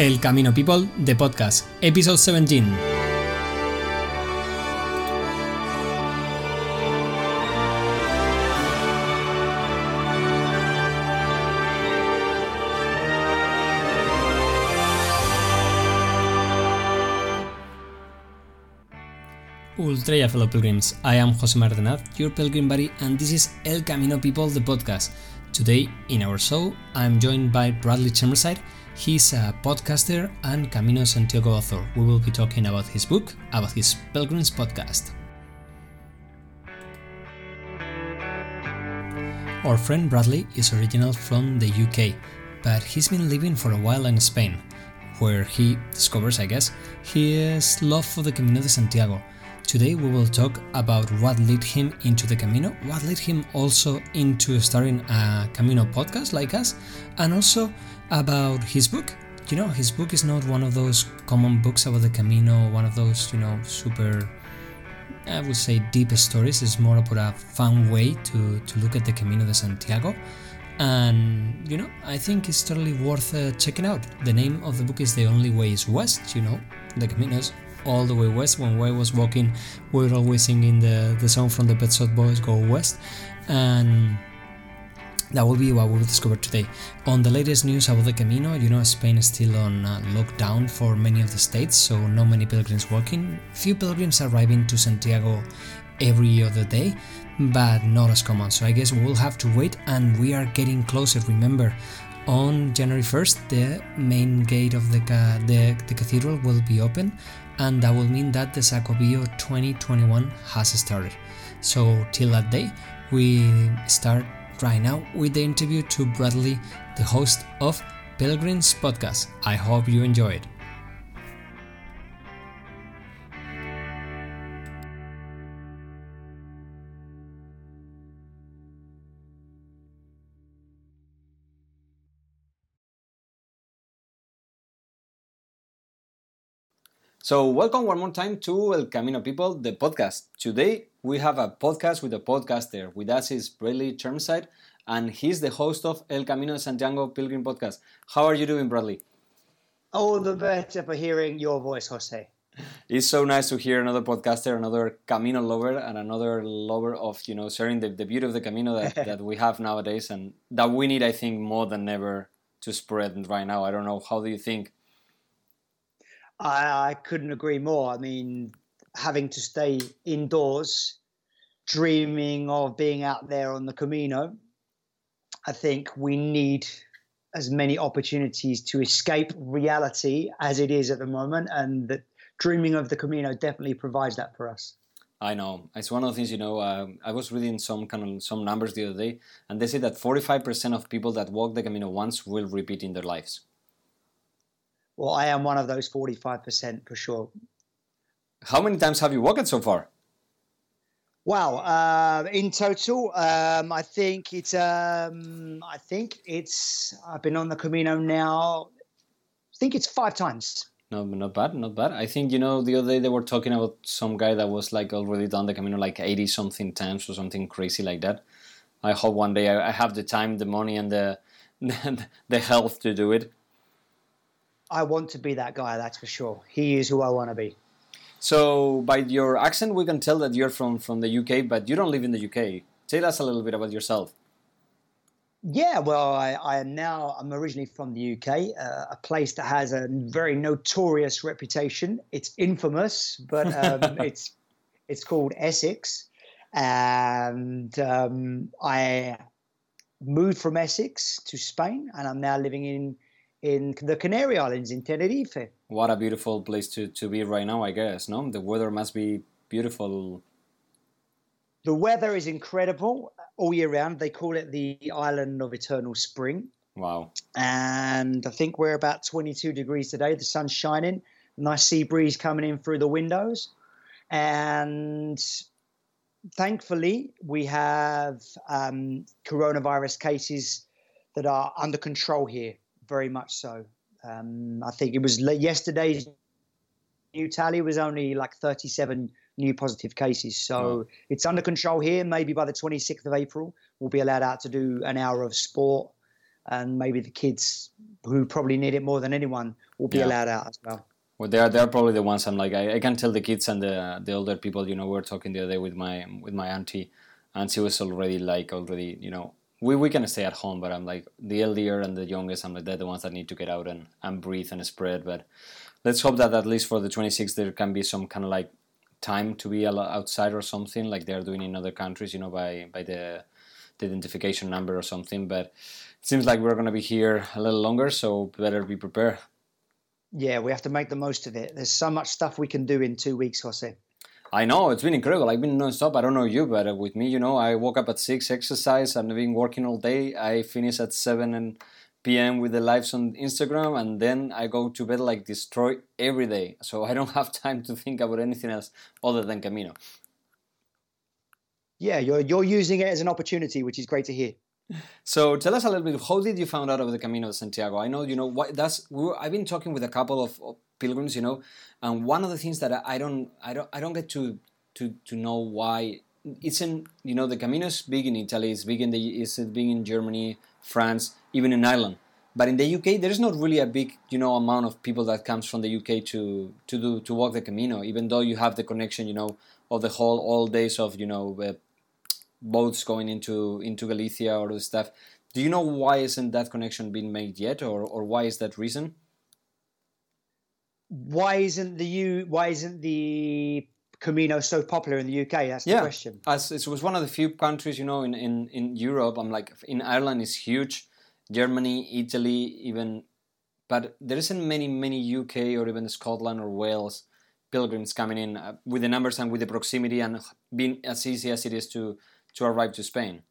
El Camino People, The Podcast, Episode 17. Ultraya fellow pilgrims, I am José Martínez, your pilgrim buddy, and this is El Camino People, The Podcast. Today, in our show, I'm joined by Bradley Chamberside. He's a podcaster and Camino de Santiago author. We will be talking about his book, about his Pilgrims podcast. Our friend Bradley is original from the UK, but he's been living for a while in Spain, where he discovers, I guess, his love for the Camino de Santiago. Today we will talk about what led him into the Camino, what led him also into starting a Camino podcast like us, and also about his book. You know, his book is not one of those common books about the Camino, one of those, you know, super, I would say, deep stories. It's more about a fun way to look at the Camino de Santiago. And, you know, I think it's totally worth checking out. The name of the book is The Only Way is West, you know, the Camino's all the way west. When I was walking, we were always singing the song from the Pet Shop Boys, Go West, and that will be what we'll discover today. On the latest news about the Camino, you know, Spain is still on lockdown for many of the states, so not many pilgrims walking. Few pilgrims arriving to Santiago every other day, but not as common, so I guess we'll have to wait, and we are getting closer. Remember, on January 1st, the main gate of the cathedral will be open, and that will mean that the Sacobio 2021 has started. So till that day, we start right now with the interview to Bradley, the host of Pilgrims Podcast. I hope you enjoy it. So welcome one more time to El Camino People, the podcast. Today we have a podcast with a podcaster. With us is Bradley Chamberside, and he's the host of El Camino de Santiago Pilgrim podcast. How are you doing, Bradley? All the better for hearing your voice, Jose. It's so nice to hear another podcaster, another Camino lover, and another lover of, you know, sharing the beauty of the Camino that we have nowadays, and that we need, I think, more than ever to spread right now. I don't know. How do you think? I couldn't agree more. I mean, having to stay indoors, dreaming of being out there on the Camino, I think we need as many opportunities to escape reality as it is at the moment, and that dreaming of the Camino definitely provides that for us. I know. It's one of the things, you know, I was reading some numbers the other day, and they say that 45% of people that walk the Camino once will repeat in their lives. Well, I am one of those 45% for sure. How many times have you walked so far? Wow, in total, I've been on the Camino now, I think it's 5 times. No, not bad. I think, you know, the other day they were talking about some guy that was like already done the Camino like 80 something times or something crazy like that. I hope one day I have the time, the money, and the health to do it. I want to be that guy, that's for sure. He is who I want to be. So, by your accent, we can tell that you're from the UK, but you don't live in the UK. Tell us a little bit about yourself. Yeah, well, I'm originally from the UK, a place that has a very notorious reputation. It's infamous, but it's called Essex. And I moved from Essex to Spain, and I'm now living in the Canary Islands, in Tenerife. What a beautiful place to be right now, I guess, no? The weather must be beautiful. The weather is incredible all year round. They call it the Island of Eternal Spring. Wow. And I think we're about 22 degrees today. The sun's shining, nice sea breeze coming in through the windows. And thankfully, we have coronavirus cases that are under control here. Very much so. I think it was yesterday's new tally was only like 37 new positive cases. So It's under control here. Maybe by the 26th of April, we'll be allowed out to do an hour of sport and maybe the kids who probably need it more than anyone will be allowed out as well. Well, they are probably the ones. I'm like, I can tell the kids and the older people. You know, we were talking the other day with my auntie, and she was already, you know, we can stay at home, but I'm like, the elder and the youngest, I'm like, they're the ones that need to get out and breathe and spread. But let's hope that at least for the 26th there can be some kind of like time to be outside or something, like they're doing in other countries, you know, by the identification number or something. But it seems like we're going to be here a little longer, so better be prepared. Yeah, we have to make the most of it. There's so much stuff we can do in 2 weeks, Jose. I know, it's been incredible. I've been non-stop. I don't know you, but with me, you know, I woke up at 6, exercise, and I've been working all day. I finish at 7 p.m. with the lives on Instagram, and then I go to bed like destroyed every day. So I don't have time to think about anything else other than Camino. Yeah, you're using it as an opportunity, which is great to hear. So tell us a little bit, how did you find out about the Camino de Santiago? I know, you know, I've been talking with a couple of pilgrims, you know, and one of the things that I don't get to know why it's in, you know, the Camino is big in Italy, it's big in Germany, France, even in Ireland. But in the UK, there is not really a big, you know, amount of people that comes from the UK to walk the Camino, even though you have the connection, you know, of the whole all days of, you know, boats going into Galicia or the stuff. Do you know why isn't that connection being made yet, or why is that reason? Why isn't the Camino so popular in the UK? That's the question. As it was one of the few countries, you know, in Europe. I'm like, in Ireland is huge, Germany, Italy, even, but there isn't many UK or even Scotland or Wales pilgrims coming in with the numbers and with the proximity and being as easy as it is to arrive to Spain.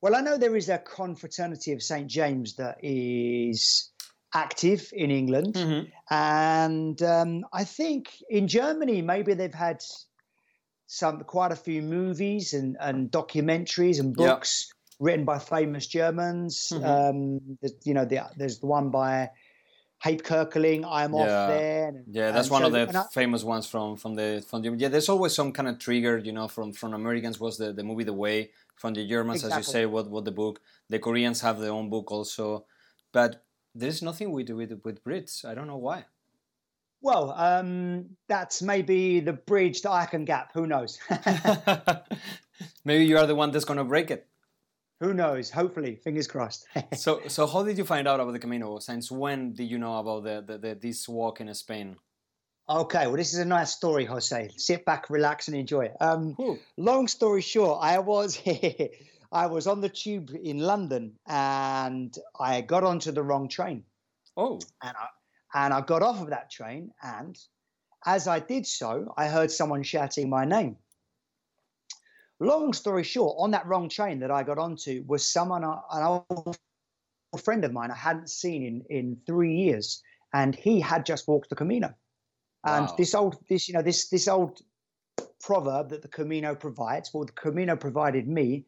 Well, I know there is a confraternity of St. James that is active in England. Mm-hmm. And I think in Germany, maybe they've had quite a few movies and documentaries and books written by famous Germans. Mm-hmm. You know, there's the one by Hape Kerkeling, I'm Off There. Yeah, that's one of the famous ones from the yeah, there's always some kind of trigger, you know, from Americans was the movie The Way, from the Germans, exactly, as you say, what the book. The Koreans have their own book also. But there's nothing we do with Brits. I don't know why. Well, that's maybe the bridge that I can gap. Who knows? Maybe you are the one that's going to break it. Who knows? Hopefully, fingers crossed. So how did you find out about the Camino? Since when did you know about this walk in Spain? Okay, well, this is a nice story, Jose. Sit back, relax, and enjoy it. Long story short, I was on the tube in London, and I got onto the wrong train. Oh. And I got off of that train, and as I did so, I heard someone shouting my name. Long story short, on that wrong train that I got onto was an old friend of mine I hadn't seen in 3 years, and he had just walked the Camino. And this old proverb that the Camino provides, well, the Camino provided me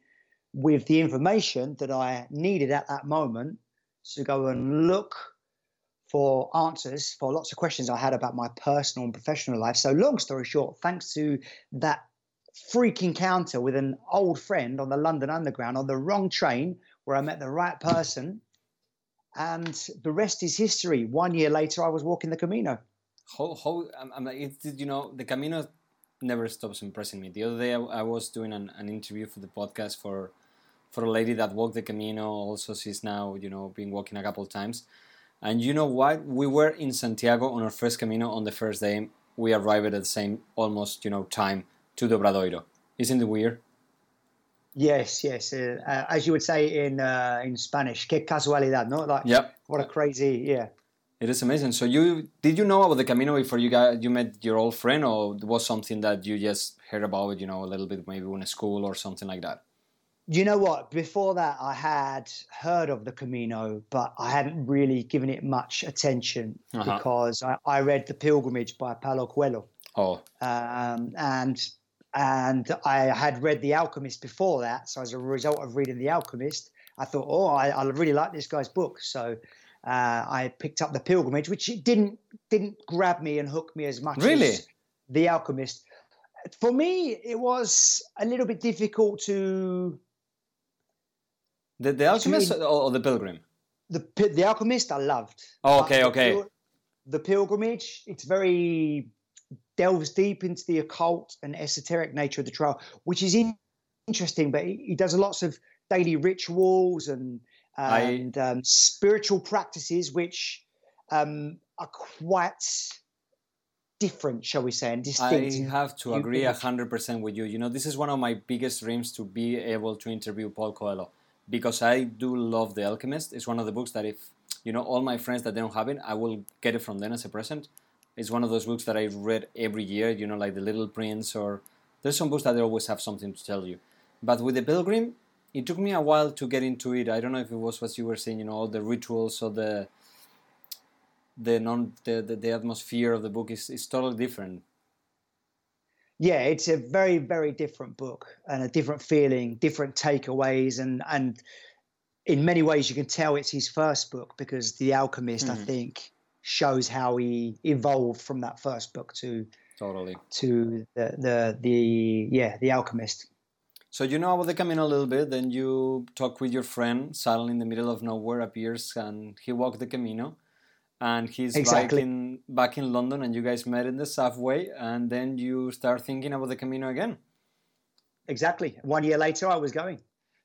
with the information that I needed at that moment to go and look for answers for lots of questions I had about my personal and professional life. So long story short, thanks to that freak encounter with an old friend on the London Underground on the wrong train, where I met the right person, and the rest is history. 1 year later, I was walking the Camino. I'm like, you know, the Camino never stops impressing me. The other day, I was doing an interview for the podcast for a lady that walked the Camino. Also, she's now, you know, been walking a couple of times. And you know what? We were in Santiago on our first Camino on the first day. We arrived at the same almost, you know, time to the Obradoiro. Isn't it weird? Yes. As you would say in Spanish, qué casualidad, no? Like, what a crazy, It is amazing. So did you know about the Camino before you met your old friend, or was something that you just heard about it, you know, a little bit maybe in school or something like that? You know what? Before that, I had heard of the Camino, but I hadn't really given it much attention because I read The Pilgrimage by Paulo Coelho. Oh. And I had read The Alchemist before that. So as a result of reading The Alchemist, I thought, I really like this guy's book. So I picked up The Pilgrimage, which didn't grab me and hook me as much as The Alchemist. For me, it was a little bit difficult to The Alchemist or The Pilgrim? The Alchemist I loved. Oh, okay. The Pilgrimage, it's very... delves deep into the occult and esoteric nature of the trail, which is interesting, but he does lots of daily rituals and spiritual practices, which are quite different, shall we say, and distinct. I have to agree 100% with you. You know, this is one of my biggest dreams, to be able to interview Paulo Coelho, because I do love The Alchemist. It's one of the books that if, you know, all my friends that they don't have it, I will get it from them as a present. It's one of those books that I read every year, you know, like The Little Prince, or there's some books that they always have something to tell you. But with The Pilgrim, it took me a while to get into it. I don't know if it was what you were saying, you know, all the rituals or the atmosphere of the book is totally different. Yeah, it's a very, very different book and a different feeling, different takeaways, and in many ways you can tell it's his first book, because The Alchemist, I think, shows how he evolved from that first book to The Alchemist. So you know about the Camino a little bit, then you talk with your friend, suddenly in the middle of nowhere appears and he walked the Camino, and he's back in London, and you guys met in the subway, and then you start thinking about the Camino again. Exactly. 1 year later I was going.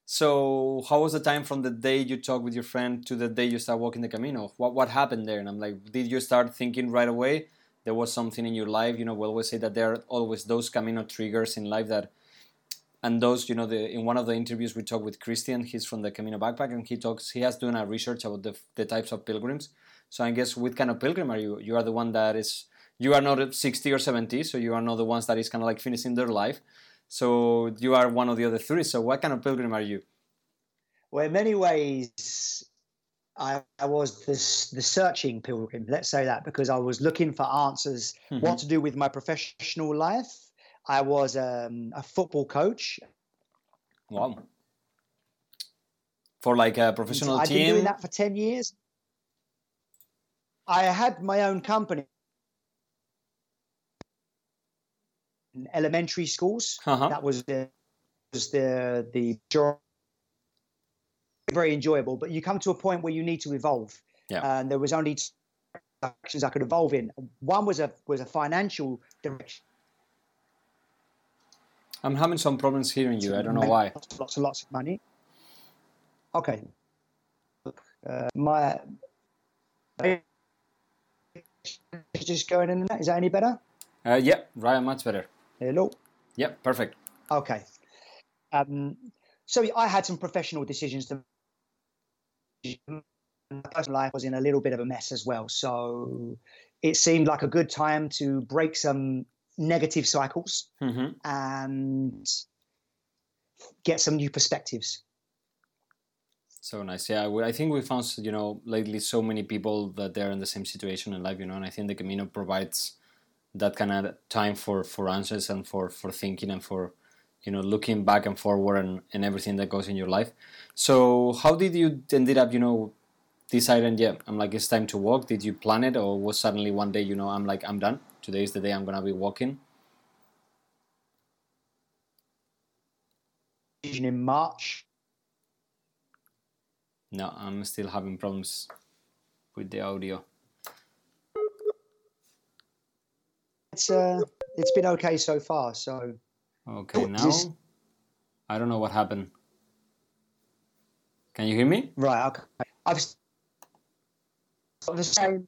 So how was the time from the day you talked with your friend to the day you start walking the Camino? What happened there? And I'm like, did you start thinking right away? There was something in your life. You know, we always say that there are always those Camino triggers in life that, and those, you know, in one of the interviews we talked with Christian, he's from the Camino Backpack, and he has done a research about the types of pilgrims. So I guess, what kind of pilgrim are you? You are the one that is, you are not 60 or 70, so you are not the ones that is kind of like finishing their life. So you are one of the other three. So what kind of pilgrim are you? Well, in many ways, I was the searching pilgrim, let's say that, because I was looking for answers, what to do with my professional life. I was a football coach. Wow. For like a professional team? I've been doing that for 10 years. I had my own company. Elementary schools. That was the very enjoyable, but you come to a point where you need to evolve. And there was only two directions I could evolve in. One was a financial direction. I'm having some problems hearing you. I don't know why. Lots of money. Okay. My just going in. Is that any better? Ryan, much better. Hello. Yeah, perfect. Okay. So I had some professional decisions to make. My personal life was in a little bit of a mess as well. So it seemed like a good time to break some negative cycles and get some new perspectives. So nice. Yeah, I think we found, you know, lately so many people that they're in the same situation in life, you know, and I think the Camino provides that kind of time for answers and for thinking and for, you know, looking back and forward and everything that goes in your life. So how did you ended up, you know, deciding, yeah, I'm like, it's time to walk? Did you plan it, or was suddenly one day, you know, I'm like, I'm done. Today is the day I'm going to be walking? In March. No, I'm still having problems with the audio. It's been okay so far, so... Okay, now? I don't know what happened. Can you hear me? Right, okay. I've got the same...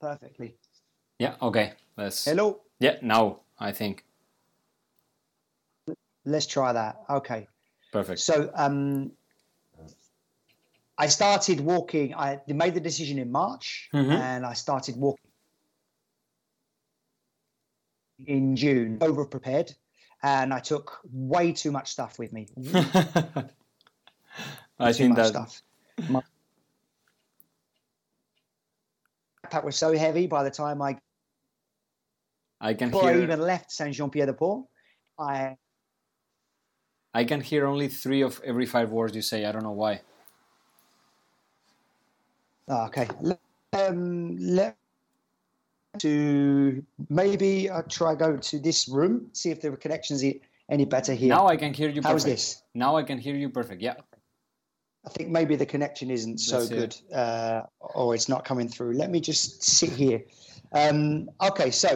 Perfectly. Yeah, okay. Hello? Yeah, now, I think. Let's try that. Okay. Perfect. So, I started walking. I made the decision in March, and I started walking in June, over prepared, and I took way too much stuff with me. I think that stuff. My backpack was so heavy by the time I can hear. I even left Saint-Jean-Pied-de-Port. I can hear only 3 of every 5 words you say. I don't know why. Oh, okay. Maybe I'll try go to this room, see if there were connections any better here. Now I can hear you perfect. How's this? Now I can hear you perfect, yeah. I think maybe the connection isn't so good, or it's not coming through. Let me just sit here. Okay, so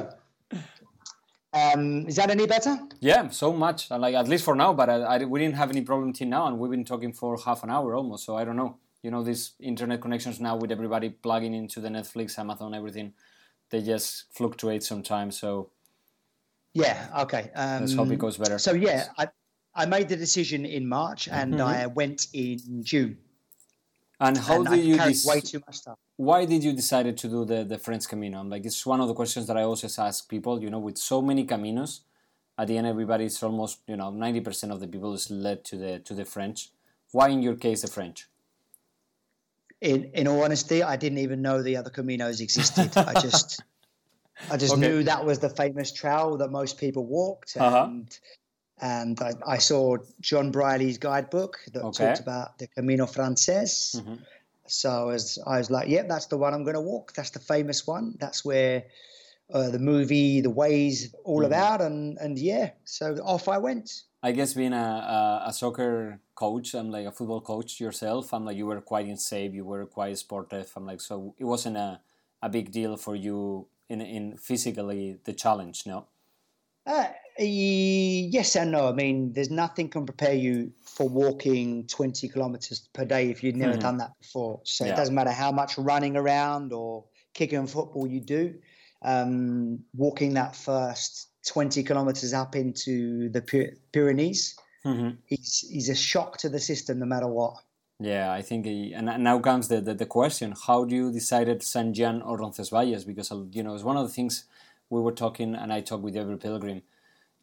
is that any better? Yeah, so much. Like, at least for now, but we didn't have any problem till now, and we've been talking for half an hour almost, so I don't know. You know, these internet connections now with everybody plugging into the Netflix, Amazon, everything, they just fluctuate sometimes, so... Yeah, okay. Let's hope it goes better. So, yeah, I made the decision in March, and I went in June. And way too much stuff. Why did you decide to do the French Camino? I'm like, it's one of the questions that I always ask people, you know, with so many Caminos, at the end, everybody's almost, you know, 90% of the people is led to the French. Why, in your case, the French? In all honesty, I didn't even know the other Caminos existed. I just knew that was the famous trail that most people walked. And I saw John Briley's guidebook that talked about the Camino Francés. So I was like, yep, that's the one I'm going to walk. That's the famous one. That's where the movie The Way is all about. And yeah, so off I went. I guess being a soccer coach, I'm like a football coach yourself, I'm like, you were quite in shape, you were quite sportive. I'm like, so it wasn't a big deal for you in physically the challenge, no? Yes and no. I mean, there's nothing can prepare you for walking 20 kilometers per day if you've never done that before. So it doesn't matter how much running around or kicking football you do, walking that first 20 kilometers up into the Pyrenees is a shock to the system no matter what. Yeah, I think, and now comes the question, how do you decided Saint-Jean or Roncesvalles? Because, you know, it's one of the things we were talking, and I talk with every pilgrim,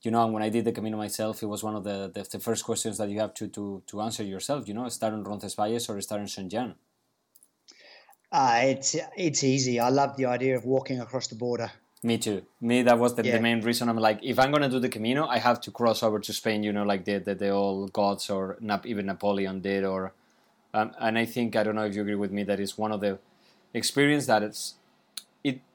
you know, and when I did the Camino myself, it was one of the first questions that you have to answer yourself, you know, start in Roncesvalles or start in Saint-Jean. It's easy. I love the idea of walking across the border. Me too. That was the main reason. I'm like, if I'm going to do the Camino, I have to cross over to Spain, you know, like the old gods or even Napoleon did. Or, and I think, I don't know if you agree with me, that is one of the experience that it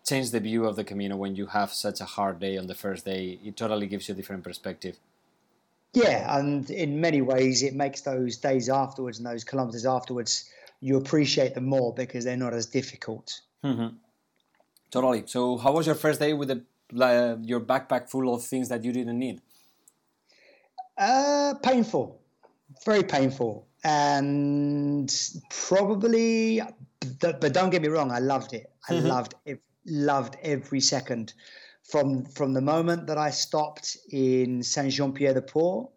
changed the view of the Camino when you have such a hard day on the first day. It totally gives you a different perspective. Yeah, and in many ways, it makes those days afterwards and those kilometers afterwards, you appreciate them more because they're not as difficult. Mm-hmm. Totally. So how was your first day with your backpack full of things that you didn't need? Painful. Very painful. And probably, but don't get me wrong, I loved it. I loved every second. From the moment that I stopped in Saint-Jean-Pied-de-Port,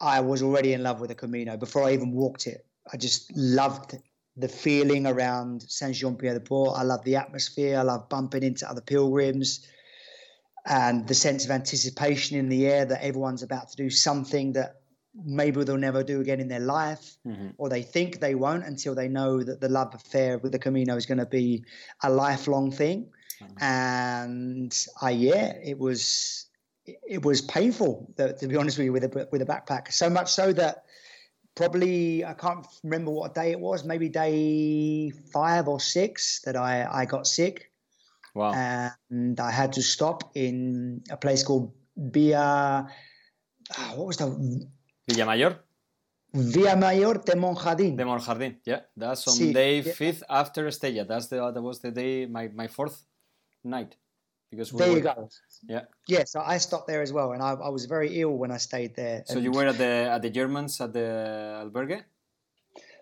I was already in love with the Camino before I even walked it. I just loved it. The feeling around Saint-Jean-Pied-de-Port. I love the atmosphere. I love bumping into other pilgrims and the sense of anticipation in the air that everyone's about to do something that maybe they'll never do again in their life, or they think they won't until they know that the love affair with the Camino is going to be a lifelong thing. And it was painful, to be honest with you, with a backpack. So much so that probably, I can't remember what day it was, maybe day 5 or 6 that I got sick. Wow. And I had to stop in a place called Villamayor? Villamayor de Monjardín. De Monjardín, yeah. That's on day 5 after Estella. That was the day, my 4th night. There you go. Yeah. Yeah, so I stopped there as well, and I was very ill when I stayed there. So you were at the Germans at the albergue?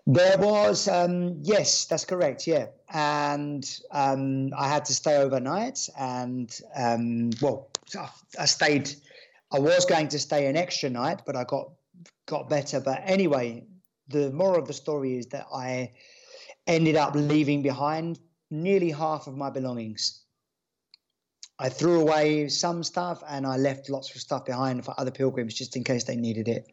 There was, yes, that's correct, yeah. And I had to stay overnight, and, I was going to stay an extra night, but I got better. But anyway, the moral of the story is that I ended up leaving behind nearly half of my belongings. I threw away some stuff and I left lots of stuff behind for other pilgrims just in case they needed it.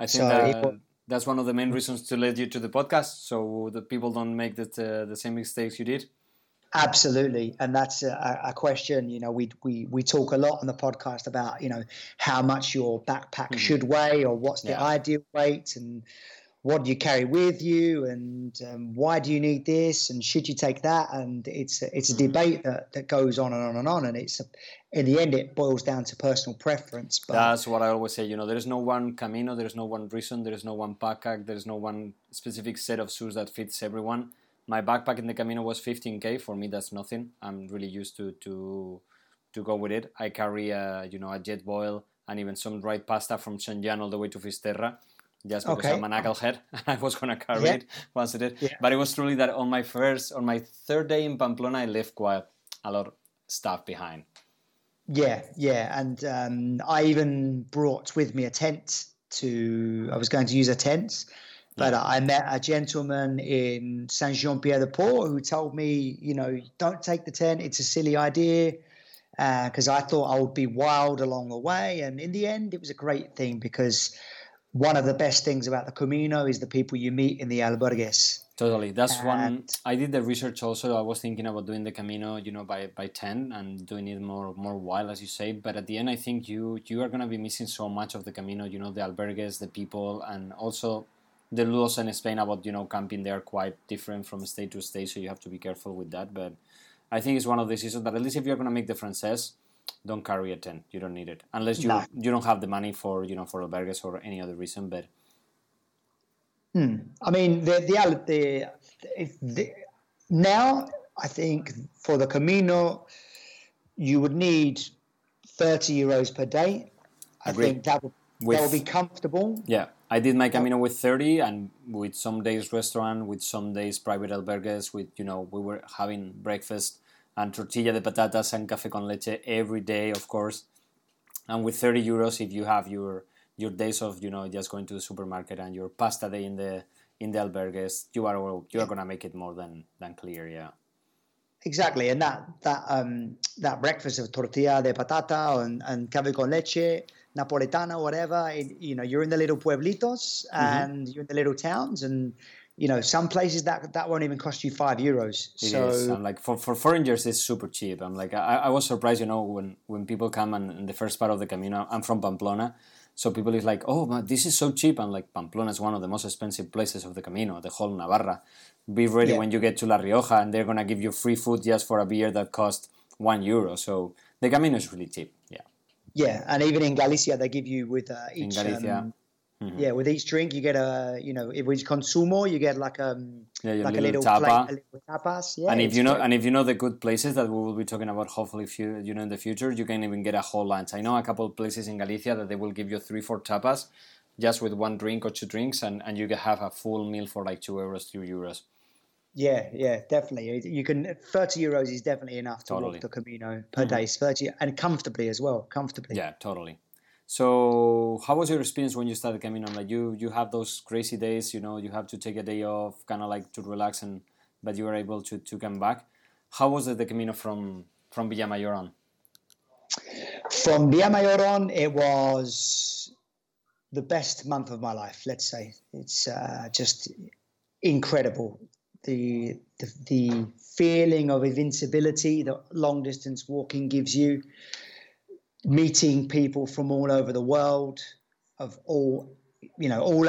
I think that's one of the main reasons to lead you to the podcast, so that people don't make the same mistakes you did. Absolutely, and that's a question. You know, we talk a lot on the podcast about, you know, how much your backpack should weigh or what's the ideal weight and what do you carry with you, and why do you need this, and should you take that? And it's a debate that goes on and on, and in the end it boils down to personal preference. But that's what I always say, there is no one Camino, there is no one reason, there is no one backpack, there is no one specific set of shoes that fits everyone. My backpack in the Camino was 15k. For me, that's nothing. I'm really used to go with it. I carry a jet boil and even some dried pasta from Saint-Jean all the way to Finisterre. Just because I'm an anklehead, and I was going to carry it once it did. Yeah. But it was truly that on my third day in Pamplona, I left quite a lot of stuff behind. Yeah. And I even brought with me a tent I was going to use a tent, but I met a gentleman in Saint-Jean-Pied-de-Port who told me, don't take the tent. It's a silly idea. Because I thought I would be wild along the way. And in the end, it was a great thing because one of the best things about the Camino is the people you meet in the albergues. Totally. That's one. I did the research also. I was thinking about doing the Camino, by 10 and doing it more wild, as you say. But at the end, I think you are going to be missing so much of the Camino, the albergues, the people, and also the laws in Spain about, camping. They are quite different from state to state, so you have to be careful with that. But I think it's one of the issues that at least if you're going to make the Francés, don't carry a tent. You don't need it unless you don't have the money for for albergues or any other reason. But I mean, now I think for the Camino you would need 30 euros per day. Agreed. I think that would be comfortable. Yeah, I did my Camino with 30, and with some days restaurant, with some days private albergues. With we were having breakfast and tortilla de patatas and café con leche every day, of course. And with 30 euros, if you have your days of, just going to the supermarket and your pasta day in the albergues, you are going to make it more than clear, yeah. Exactly, and that breakfast of tortilla de patata and café con leche, napoletana, whatever, you're in the little pueblitos and you're in the little towns, and some places that won't even cost you €5. It is. I'm like, for foreigners, it's super cheap. I'm like, I was surprised, when people come and in the first part of the Camino, I'm from Pamplona. So people is like, oh, man, this is so cheap. I'm like, Pamplona is one of the most expensive places of the Camino, the whole Navarra. Be ready when you get to La Rioja, and they're going to give you free food just for a beer that costs €1. So the Camino is really cheap. Yeah. Yeah. And even in Galicia, they give you with each... In Galicia, yeah, with each drink you get if it's consumo, you get a little tapas. Yeah, and if you know the good places that we will be talking about, hopefully, if in the future, you can even get a whole lunch. I know a couple of places in Galicia that they will give you 3-4 tapas, just with one drink or two drinks, and you can have a full meal for like €2, €3. Yeah, definitely. You can. 30 euros is definitely enough to walk the Camino per day, 30, and comfortably as well. Yeah, totally. So how was your experience when you started Camino? Like you have those crazy days, you have to take a day off, kind of like to relax, but you were able to come back. How was the Camino from Villamayor on? From Villamayor on, it was the best month of my life, let's say. It's just incredible. The feeling of invincibility that long-distance walking gives you. Meeting people from all over the world, of all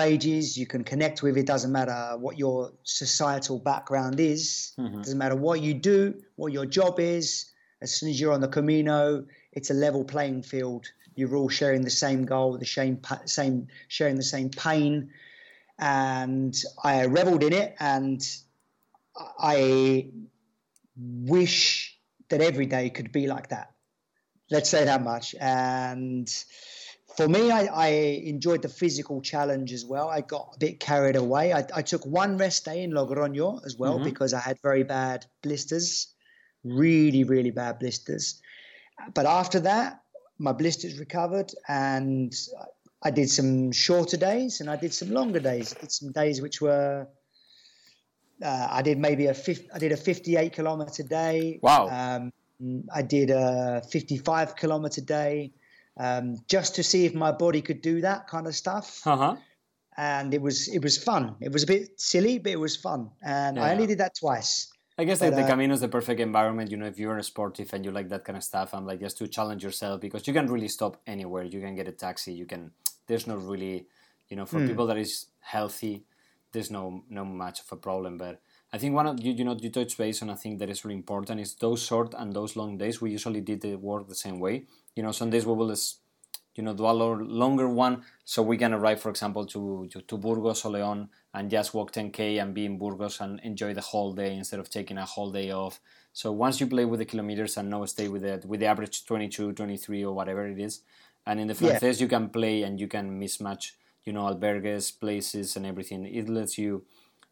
ages, you can connect with. It doesn't matter what your societal background is. It doesn't matter what you do, what your job is. As soon as you're on the Camino, it's a level playing field. You're all sharing the same goal, sharing the same pain. And I reveled in it, and I wish that every day could be like that. Let's say that much. And for me, I enjoyed the physical challenge as well. I got a bit carried away. I took one rest day in Logroño as well because I had very bad blisters, really, really bad blisters. But after that, my blisters recovered, and I did some shorter days and I did some longer days. I did some days which were... I did a 58-kilometer day. Wow. I did a 55-kilometer day just to see if my body could do that kind of stuff. And it was fun. It was a bit silly, but it was fun. And I only did that twice. I guess the Camino is the perfect environment, if you're a sportive and you like that kind of stuff, and just to challenge yourself, because you can really stop anywhere. You can get a taxi. There's not really, for people that is healthy, there's no much of a problem. But I think one of you touch base on a thing that is really important is those short and those long days. We usually did the work the same way. You know, some days we will do a longer one, so we can arrive, for example, to Burgos or León and just walk 10K and be in Burgos and enjoy the whole day instead of taking a whole day off. So once you play with the kilometers and now stay with the average 22, 23 or whatever it is, and in the Francés you can play and you can mismatch, albergues, places and everything. It lets you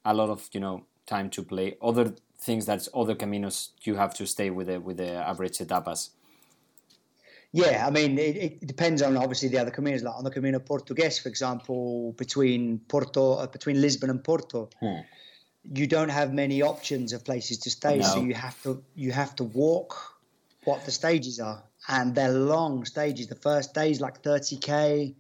a lot of, time to play. Other things, that's other caminos, you have to stay with the average etapas. Yeah, I mean, it depends on obviously the other caminos. Like on the Camino Portugués, for example, between Lisbon and Porto, you don't have many options of places to stay. No. So you have to walk what the stages are, and they're long stages. The first day is like 30K,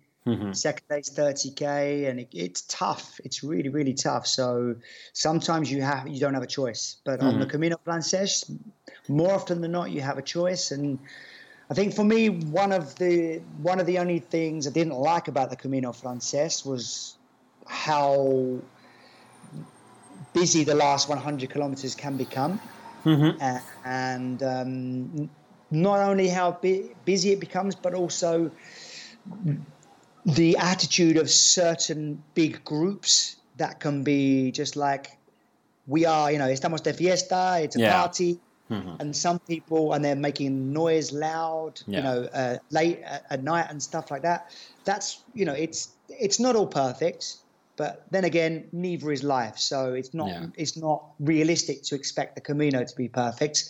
second day is 30K, and it's tough. It's really, really tough. So sometimes you don't have a choice. But on the Camino Francés, more often than not, you have a choice. And I think for me, one of the only things I didn't like about the Camino Francés was how busy the last 100 kilometers can become, and not only how busy it becomes, but also the attitude of certain big groups that can be just like, we are, estamos de fiesta, it's a party. And some people, and they're making noise loud, late at night and stuff like that. That's, it's not all perfect, but then again, neither is life. So it's not realistic to expect the Camino to be perfect.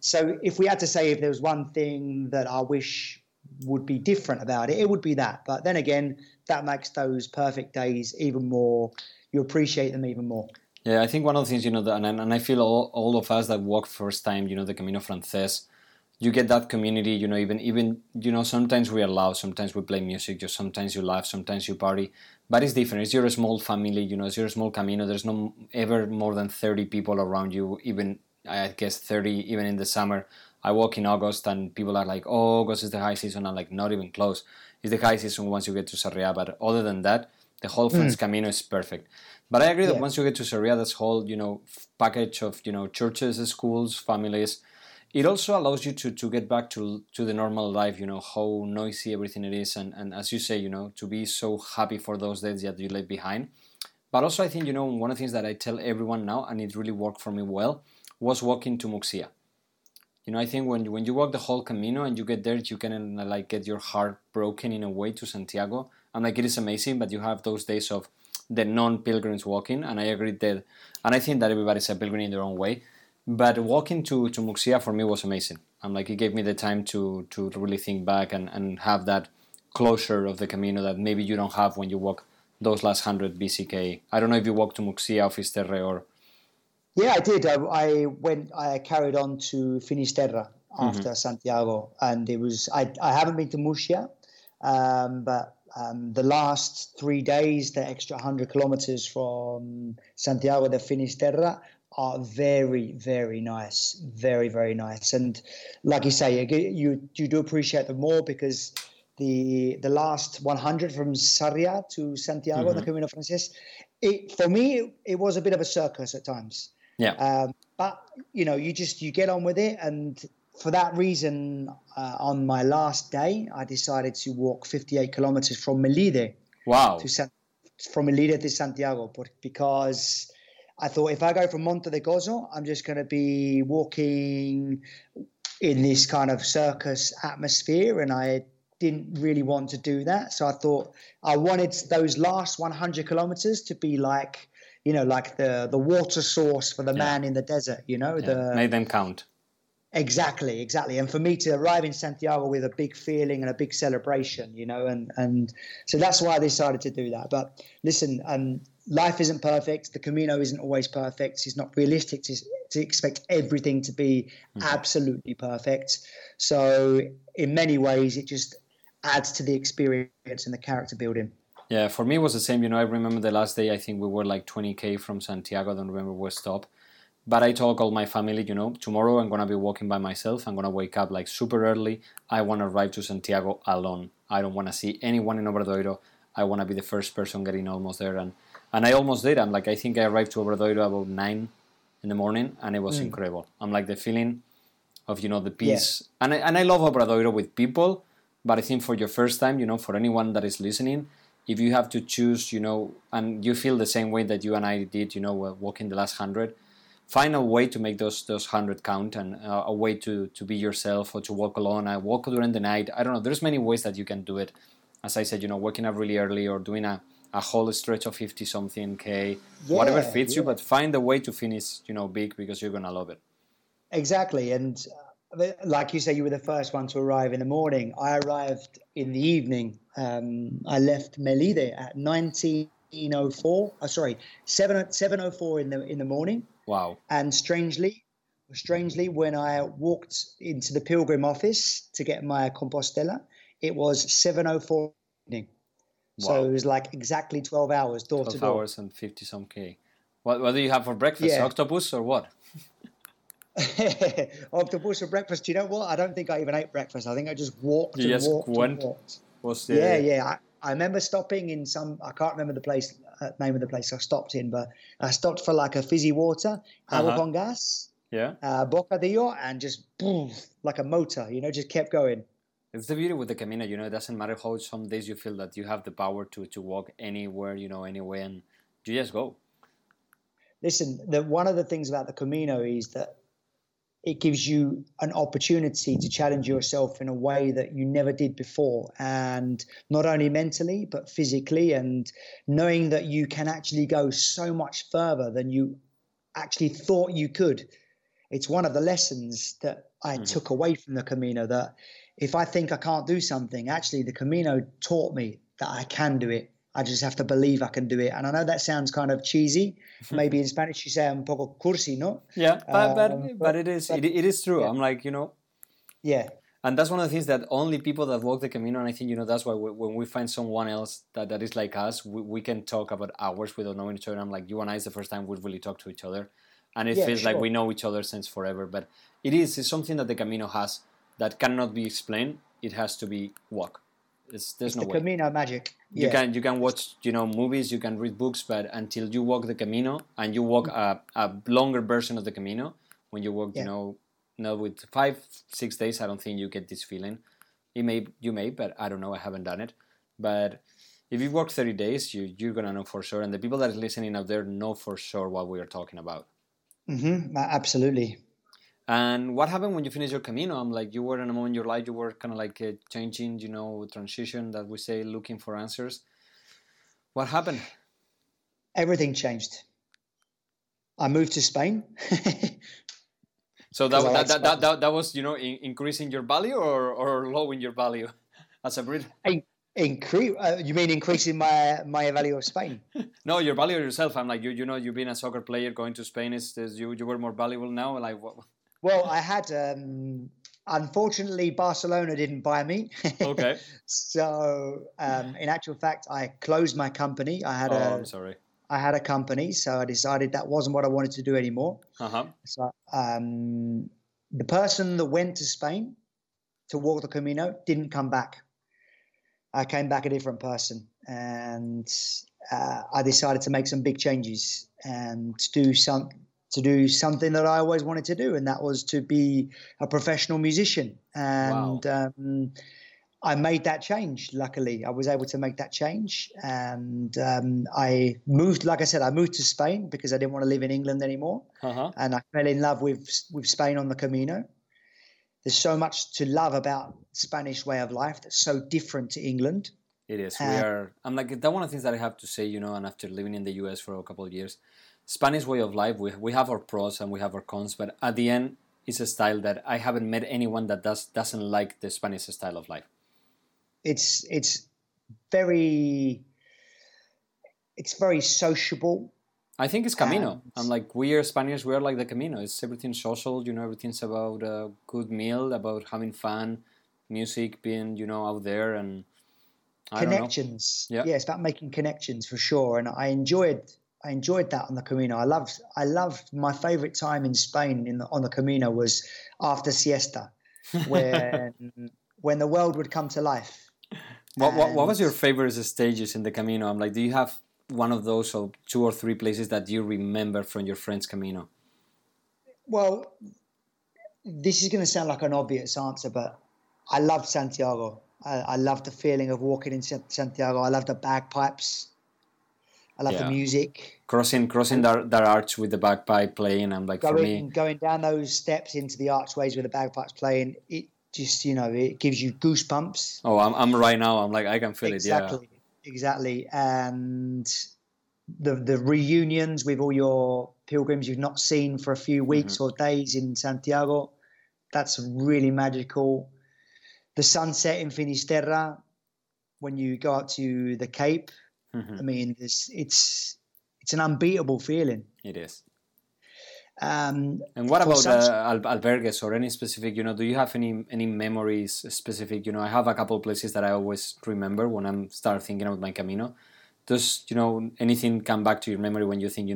So if we had to say if there was one thing that I wish would be different about it, it would be that. But then again, that makes those perfect days even more, you appreciate them even more. Yeah, I think one of the things, and I feel all of us that walk first time, the Camino Francés, you get that community, even sometimes we are loud, sometimes we play music, just sometimes you laugh, sometimes you party, but it's different. It's your small family, it's your small Camino. There's no ever more than 30 people around you, even, I guess, 30, even in the summer. I walk in August and people are like, oh, August is the high season. I'm like, not even close. It's the high season once you get to Sarria, but other than that, the whole French Camino is perfect. But I agree that once you get to Sarria, this whole, package of, churches, schools, families, it also allows you to get back to the normal life, how noisy everything it is. And as you say, to be so happy for those days that you leave behind. But also I think, one of the things that I tell everyone now, and it really worked for me well, was walking to Muxía. I think when you walk the whole Camino and you get there, you can get your heart broken in a way to Santiago. I'm like, it is amazing, but you have those days of the non-pilgrims walking, and I agree that, and I think that everybody's a pilgrim in their own way, but walking to Muxía for me was amazing. I'm like, it gave me the time to really think back and have that closure of the Camino that maybe you don't have when you walk those last 100 BCK. I don't know if you walked to Muxía or Finisterre or... Yeah, I did. I carried on to Finisterre after Santiago, and it was, I haven't been to Muxía, but the last 3 days, the extra 100 kilometers from Santiago de Finisterre are very, very nice. Very, very nice. And like you say, you do appreciate them more because the last 100 from Sarria to Santiago, the Camino Francés, for me, it was a bit of a circus at times. Yeah. But, you get on with it. And for that reason, on my last day, I decided to walk 58 kilometers from Melide. Wow. From Melide to Santiago, because I thought if I go from Monte de Gozo, I'm just going to be walking in this kind of circus atmosphere, and I didn't really want to do that. So I thought I wanted those last 100 kilometers to be like, like the water source for the man in the desert, Made them count. Exactly. And for me to arrive in Santiago with a big feeling and a big celebration, and so that's why I decided to do that. But listen, life isn't perfect. The Camino isn't always perfect. It's not realistic to expect everything to be absolutely perfect. So in many ways, it just adds to the experience and the character building. Yeah, for me it was the same. I remember the last day, I think we were like 20K from Santiago. I don't remember where stop. But I told all my family, tomorrow I'm going to be walking by myself. I'm going to wake up like super early. I want to arrive to Santiago alone. I don't want to see anyone in Obradoiro. I want to be the first person getting almost there. And And I almost did. I'm like, I think I arrived to Obradoiro about 9 in the morning, and it was incredible. I'm like, the feeling of, you know, the peace. Yeah. And I love Obradoiro with people, but I think for your first time, you know, for anyone that is listening, if you have to choose, you know, and you feel the same way that you and I did, you know, walking the last 100, find a way to make those 100 count, and a way to be yourself, or to walk alone. I walk during the night. I don't know. There's many ways that you can do it. As I said, you know, waking up really early, or doing a whole stretch of 50-something K, whatever fits you, but find a way to finish, you know, big, because you're going to love it. Exactly. And like you say, you were the first one to arrive in the morning. I arrived in the evening. I left Melide at 19:04. Oh, sorry, 7:04 in the morning. Wow. And strangely, when I walked into the Pilgrim office to get my Compostela, it was 7:04 evening. Wow. So it was like exactly 12 hours door to door. 12 hours and 50-some K. What do you have for breakfast? Yeah. Octopus or what? Octopus for breakfast. Do you know what? I don't think I even ate breakfast. I think I just walked and walked. I remember stopping in some, I can't remember name of the place I stopped in, but I stopped for like a fizzy water, agua con gas, bocadillo, and just boom, like a motor, you know, just kept going. It's the beauty with the Camino, you know, it doesn't matter how some days you feel that you have the power to walk anywhere, you know, anywhere, and you just go. Listen, one of the things about the Camino is that it gives you an opportunity to challenge yourself in a way that you never did before, and not only mentally, but physically, and knowing that you can actually go so much further than you actually thought you could. It's one of the lessons that I took away from the Camino, that if I think I can't do something, actually the Camino taught me that I can do it. I just have to believe I can do it. And I know that sounds kind of cheesy. Maybe in Spanish you say un poco cursi, no? Yeah, but it is. It is true. Yeah. I'm like, you know. Yeah. And that's one of the things that only people that walk the Camino, and I think, you know, that's why when we find someone else that is like us, we can talk about hours without knowing each other. I'm like, you and I, it's the first time we really talk to each other. And it feels like we know each other since forever. But it's something that the Camino has that cannot be explained. It has to be walked. There's no way. It's the Camino magic. Yeah. You can watch, you know, movies, you can read books, but until you walk the Camino, and you walk a longer version of the Camino, when you walk, you know, now with 5-6 days, I don't think you get this feeling. You may, but I don't know. I haven't done it. But if you walk 30 days, you're gonna know for sure. And the people that are listening out there know for sure what we are talking about. Mm-hmm. Absolutely. And what happened when you finished your Camino? I'm like, you were in a moment in your life, you were kind of like changing, you know, transition that we say, looking for answers. What happened? Everything changed. I moved to Spain. So that was, you know, increasing your value or lowering your value as a Brit? You mean increasing my value of Spain? No, your value of yourself. I'm like, you know, you being a soccer player, going to Spain, is you were more valuable now? Like what? Well, I had, unfortunately, Barcelona didn't buy me. Okay. So, in actual fact, I closed my company. I had a company, so I decided that wasn't what I wanted to do anymore. So, the person that went to Spain to walk the Camino didn't come back. I came back a different person, and I decided to make some big changes and to do something that I always wanted to do, and that was to be a professional musician. And I made that change, luckily. I was able to make that change, and I moved, like I said, I moved to Spain because I didn't want to live in England anymore, and I fell in love with Spain on the Camino. There's so much to love about Spanish way of life that's so different to England. It is. I'm like, that one of the things that I have to say, you know, and after living in the US for a couple of years, Spanish way of life, we have our pros and we have our cons, but at the end, it's a style that I haven't met anyone that doesn't like the Spanish style of life. It's very sociable. I think it's Camino. I'm like, we are Spaniards, we are like the Camino. It's everything social, you know, everything's about a good meal, about having fun, music, being, you know, out there, and connections. Yeah. It's about making connections for sure. And I enjoyed that on the Camino. I loved my favorite time in Spain on the Camino was after siesta, when the world would come to life. What was your favorite stages in the Camino? I'm like, do you have one of those or two or three places that you remember from your friend's Camino? Well, this is going to sound like an obvious answer, but I loved Santiago. I loved the feeling of walking in Santiago. I loved the bagpipes. I love the music. Crossing that arch with the bagpipe playing. I'm like, going down those steps into the archways with the bagpipes playing. It just, it gives you goosebumps. Oh, I'm right now. I'm like, I can feel it. Yeah, exactly. And the reunions with all your pilgrims you've not seen for a few weeks or days in Santiago. That's really magical. The sunset in Finisterre when you go out to the Cape. I mean, it's an unbeatable feeling. It is. And what about albergues or any specific, do you have any memories specific? I have a couple of places that I always remember when I start thinking about my Camino. Does, anything come back to your memory when you think,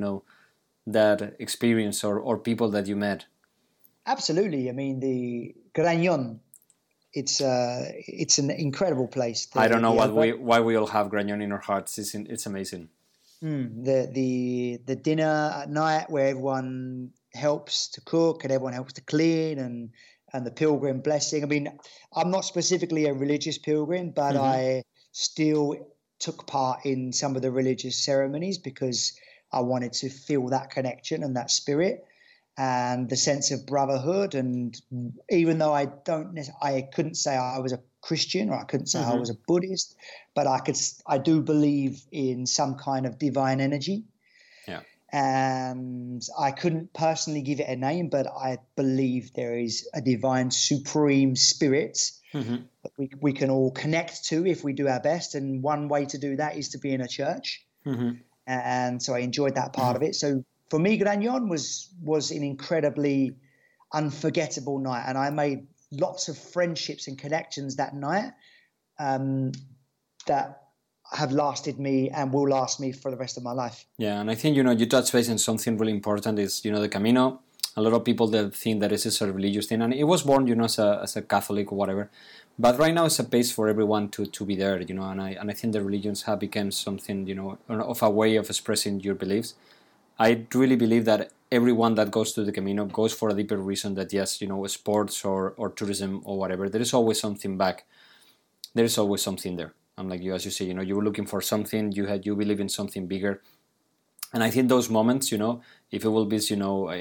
that experience or people that you met? Absolutely. I mean, the Grañón. It's an incredible place. I don't know why we all have Grañón in our hearts. It's amazing. The dinner at night where everyone helps to cook and everyone helps to clean and the pilgrim blessing. I mean, I'm not specifically a religious pilgrim, but I still took part in some of the religious ceremonies because I wanted to feel that connection and that spirit. And the sense of brotherhood, and even though I couldn't say I was a Christian or I couldn't say I was a Buddhist, but I do believe in some kind of divine energy. Yeah. And I couldn't personally give it a name, but I believe there is a divine supreme spirit that we can all connect to if we do our best. And one way to do that is to be in a church. And so I enjoyed that part of it. So for me, Grañón was an incredibly unforgettable night, and I made lots of friendships and connections that night that have lasted me and will last me for the rest of my life. Yeah, and I think, you touch base on something really important is, the Camino. A lot of people that think that this is a religious thing, and it was born, as a Catholic or whatever. But right now it's a place for everyone to be there, and I think the religions have become something, of a way of expressing your beliefs. I really believe that everyone that goes to the Camino goes for a deeper reason that, yes, sports or tourism or whatever. There is always something back. There is always something there. And like you, as you say, you were looking for something. You believe in something bigger. And I think those moments, if it will be,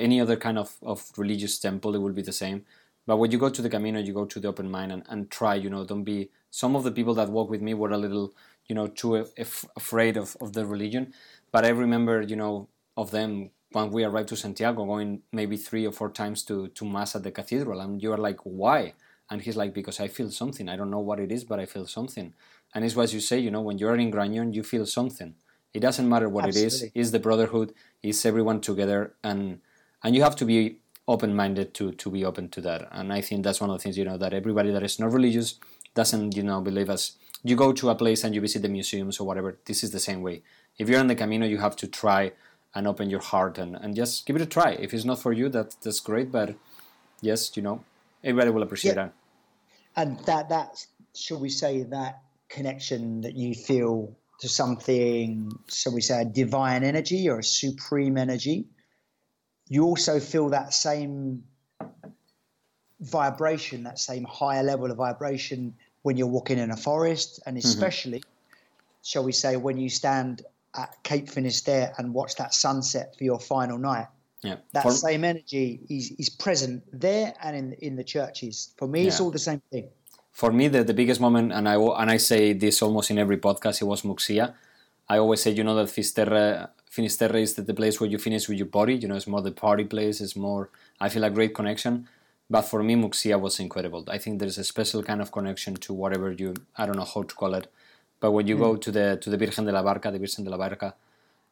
any other kind of religious temple, it will be the same. But when you go to the Camino, you go to the open mind and try, don't be... Some of the people that walk with me were a little, too afraid of the religion. But I remember, of them when we arrived to Santiago going maybe 3 or 4 times to mass at the cathedral, and you are like, why? And he's like, because I feel something. I don't know what it is, but I feel something. And it's what you say, when you're in Grañón, you feel something. It doesn't matter what it is. It's the brotherhood. It's everyone together, and you have to be open-minded to be open to that. And I think that's one of the things, that everybody that is not religious doesn't, believe us. You go to a place and you visit the museums or whatever. This is the same way. If you're on the Camino, you have to try and open your heart and just give it a try. If it's not for you, that's great. But yes, everybody will appreciate that. And that, shall we say, that connection that you feel to something, shall we say, a divine energy or a supreme energy, you also feel that same vibration, that same higher level of vibration when you're walking in a forest, and especially, shall we say, when you stand at Cape Finisterre and watch that sunset for your final night. Yeah, that same energy is present there and in the churches. For me, it's all the same thing. For me, the biggest moment, and I say this almost in every podcast, it was Muxía. I always say, that Finisterre is the place where you finish with your body. It's more the party place. It's more, I feel, a great connection. But for me, Muxía was incredible. I think there's a special kind of connection to whatever I don't know how to call it. But when you go to the Virgen de la Barca,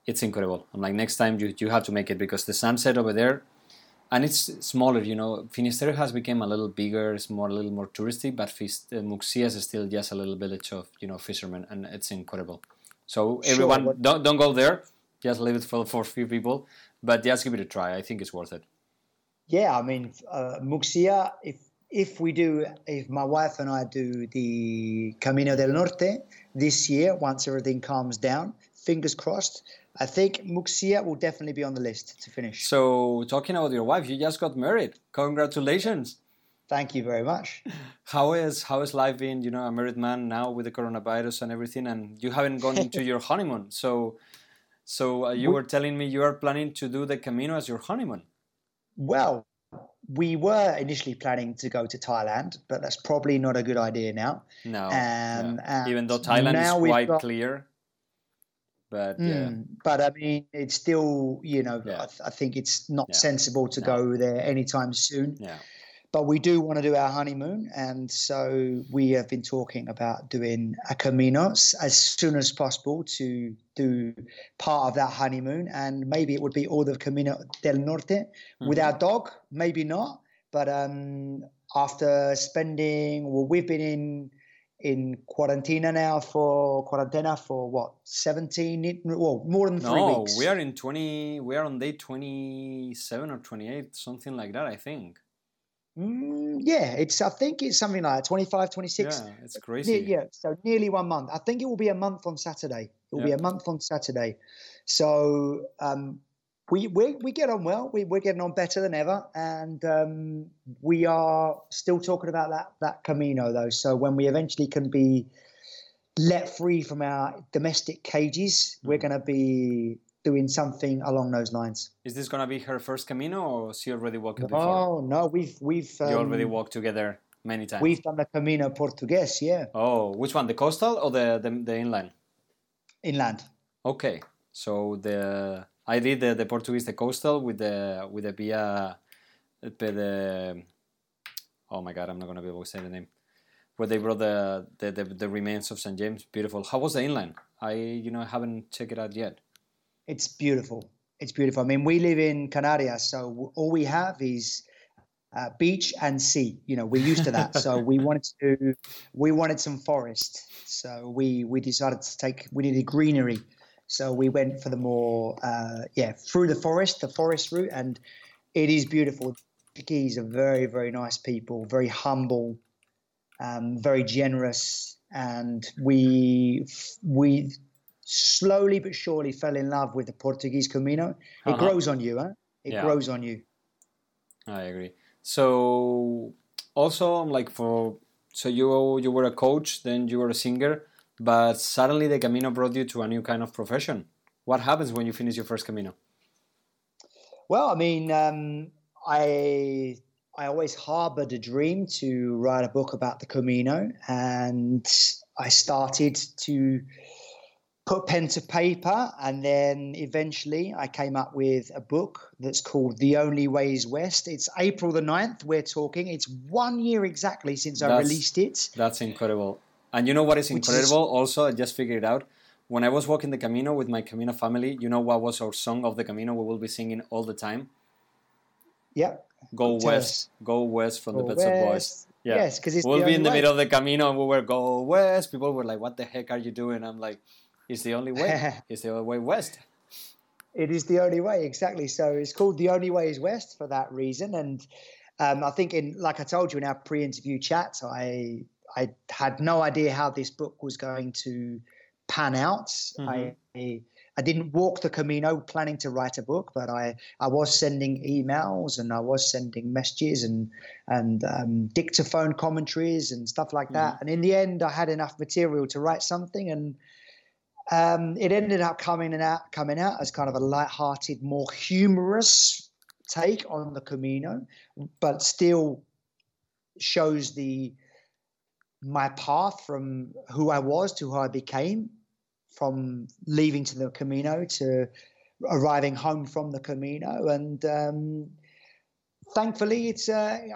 it's incredible. I'm like, next time you have to make it, because the sunset over there, and it's smaller, Finisterre has become a little bigger, it's a little more touristy, but Muxía is still just a little village of, fishermen, and it's incredible. So everyone, don't go there, just leave it for a few people, but just give it a try. I think it's worth it. Yeah, I mean, Muxía, if my wife and I do the Camino del Norte this year, once everything calms down, fingers crossed. I think Muxía will definitely be on the list to finish. So, talking about your wife, you just got married. Congratulations. Thank you very much. How is life being, you know, a married man now with the coronavirus and everything, and you haven't gone into your honeymoon. So you were telling me you are planning to do the Camino as your honeymoon. Well, we were initially planning to go to Thailand, but that's probably not a good idea now. No, yeah. Even though Thailand is quite clear. But but I mean, it's still, you know, yeah. I think it's not sensible to go there anytime soon. Yeah. But we do want to do our honeymoon, and so we have been talking about doing a Camino as soon as possible to do part of that honeymoon, and maybe it would be all the Camino del Norte with our dog, maybe not. But after spending, well, we've been in quarantena for what, 17, well, more than 3 weeks. No, we are in 20. We are on day 27 or 28, something like that, I think. I think it's something like 25, 26. Yeah, it's crazy. So nearly 1 month. I think it will be a month on Saturday. It will be a month on Saturday. So we get on well. We're getting on better than ever, and we are still talking about that Camino though. So when we eventually can be let free from our domestic cages, we're going to be doing something along those lines. Is this going to be her first Camino, or has she already walked before? Oh, no, we've you already walked together many times. We've done the Camino Portugués, yeah. Oh, which one, the coastal or the inland? Inland. Okay, so I did the Portuguese, the coastal with the Via. Oh my God, I'm not going to be able to say the name. Where they brought the remains of St. James. Beautiful. How was the inland? I haven't checked it out yet. It's beautiful. It's beautiful. I mean, we live in Canaria, so all we have is beach and sea. You know, we're used to that. So we wanted some forest. So we decided to we needed greenery. So we went for the more, through the forest route. And it is beautiful. The Portuguese are very, very nice people, very humble, very generous. And we slowly but surely fell in love with the Portuguese Camino. It grows on you, huh? It grows on you. I agree. So also, you were a coach, then you were a singer, but suddenly the Camino brought you to a new kind of profession. What happens when you finish your first Camino? Well, I mean, I always harbored a dream to write a book about the Camino, and I started to put pen to paper, and then eventually I came up with a book that's called The Only Way is West. It's April the 9th, we're talking. It's 1 year exactly since I released it. That's incredible. And you know what is incredible? Also, I just figured it out. When I was walking the Camino with my Camino family, you know what was our song of the Camino we will be singing all the time? Yeah. Go west from the Pets of Boys. Yeah. Yes, because we'll be in the middle of the Camino and we were go west. People were like, what the heck are you doing? I'm like, it's the only way. It's the only way west. It is the only way, exactly. So it's called The Only Way is West for that reason. And I think, like I told you in our pre-interview chat, I had no idea how this book was going to pan out. Mm-hmm. I didn't walk the Camino planning to write a book, but I was sending emails and I was sending messages and dictaphone commentaries and stuff like that. Mm-hmm. And in the end, I had enough material to write something, and it ended up coming out as kind of a light-hearted, more humorous take on the Camino, but still shows my path from who I was to who I became, from leaving to the Camino to arriving home from the Camino. And thankfully,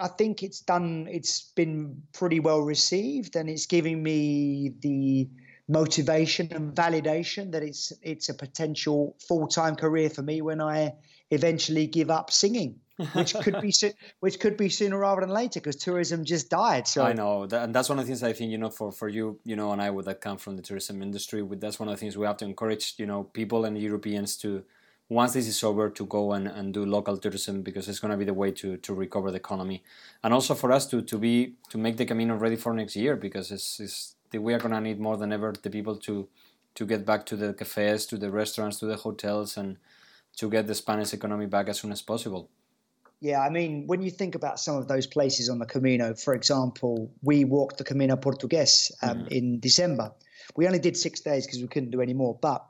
I think it's done. It's been pretty well received, and it's giving me the motivation and validation that it's a potential full-time career for me when I eventually give up singing, which could be sooner rather than later, because tourism just died. So I know, and that's one of the things I think, you know, for you, you know, and I would that come from the tourism industry. That's one of the things we have to encourage, you know, people and Europeans to, once this is over, to go and do local tourism, because it's going to be the way to recover the economy, and also for us to make the Camino ready for next year, because we are going to need more than ever the people to to get back to the cafes, to the restaurants, to the hotels, and to get the Spanish economy back as soon as possible. Yeah, I mean, when you think about some of those places on the Camino, for example, we walked the Camino Portugués in December. We only did 6 days because we couldn't do any more. But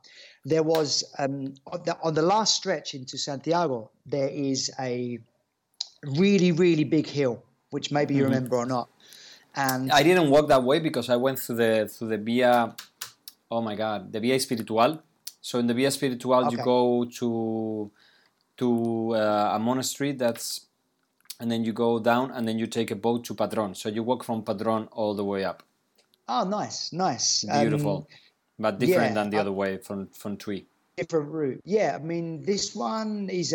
there was, on the last stretch into Santiago, there is a really, really big hill, which maybe you remember or not. And I didn't walk that way because I went through the Via, the Via Espiritual. So in the Via Espiritual, You go to a monastery and then you go down and then you take a boat to Padrón. So you walk from Padrón all the way up. Oh, nice. Beautiful, but different than the other way from Tui. Different route. Yeah, I mean, this one is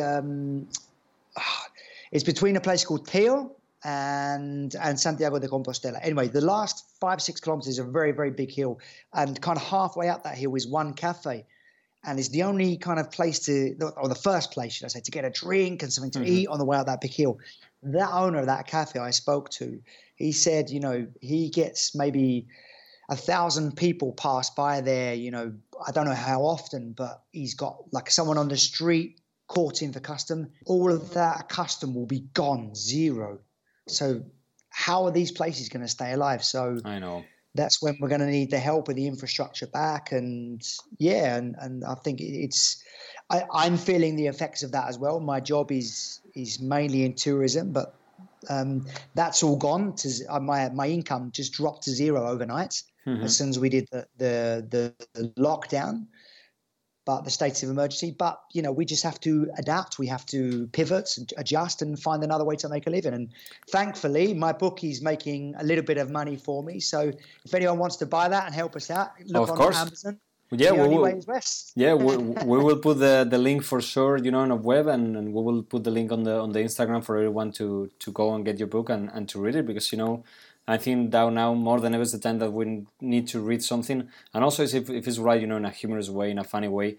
it's between a place called Teo and Santiago de Compostela. Anyway, the last 5-6 kilometers is a very, very big hill, and kind of halfway up that hill is one cafe. And it's the only kind of place to get a drink and something to eat on the way up that big hill. That owner of that cafe I spoke to, he said, he gets maybe 1,000 people pass by there, I don't know how often, but he's got like someone on the street caught in for custom. All of that custom will be gone, zero. So how are these places going to stay alive? So I know. That's when we're going to need the help of the infrastructure back. And and I think I'm feeling the effects of that as well. My job is mainly in tourism, but that's all gone. My income just dropped to zero overnight as soon as we did the lockdown, but the state of emergency. But, we just have to adapt. We have to pivot and adjust and find another way to make a living. And thankfully, my bookie's making a little bit of money for me. So if anyone wants to buy that and help us out, look on Amazon. Yeah, The Only Way is West. Yeah, we will put the link for sure, on the web, and we will put the link on the Instagram for everyone to go and get your book and to read it, because, I think that now more than ever is the time that we need to read something. And also, if it's right, in a humorous way, in a funny way.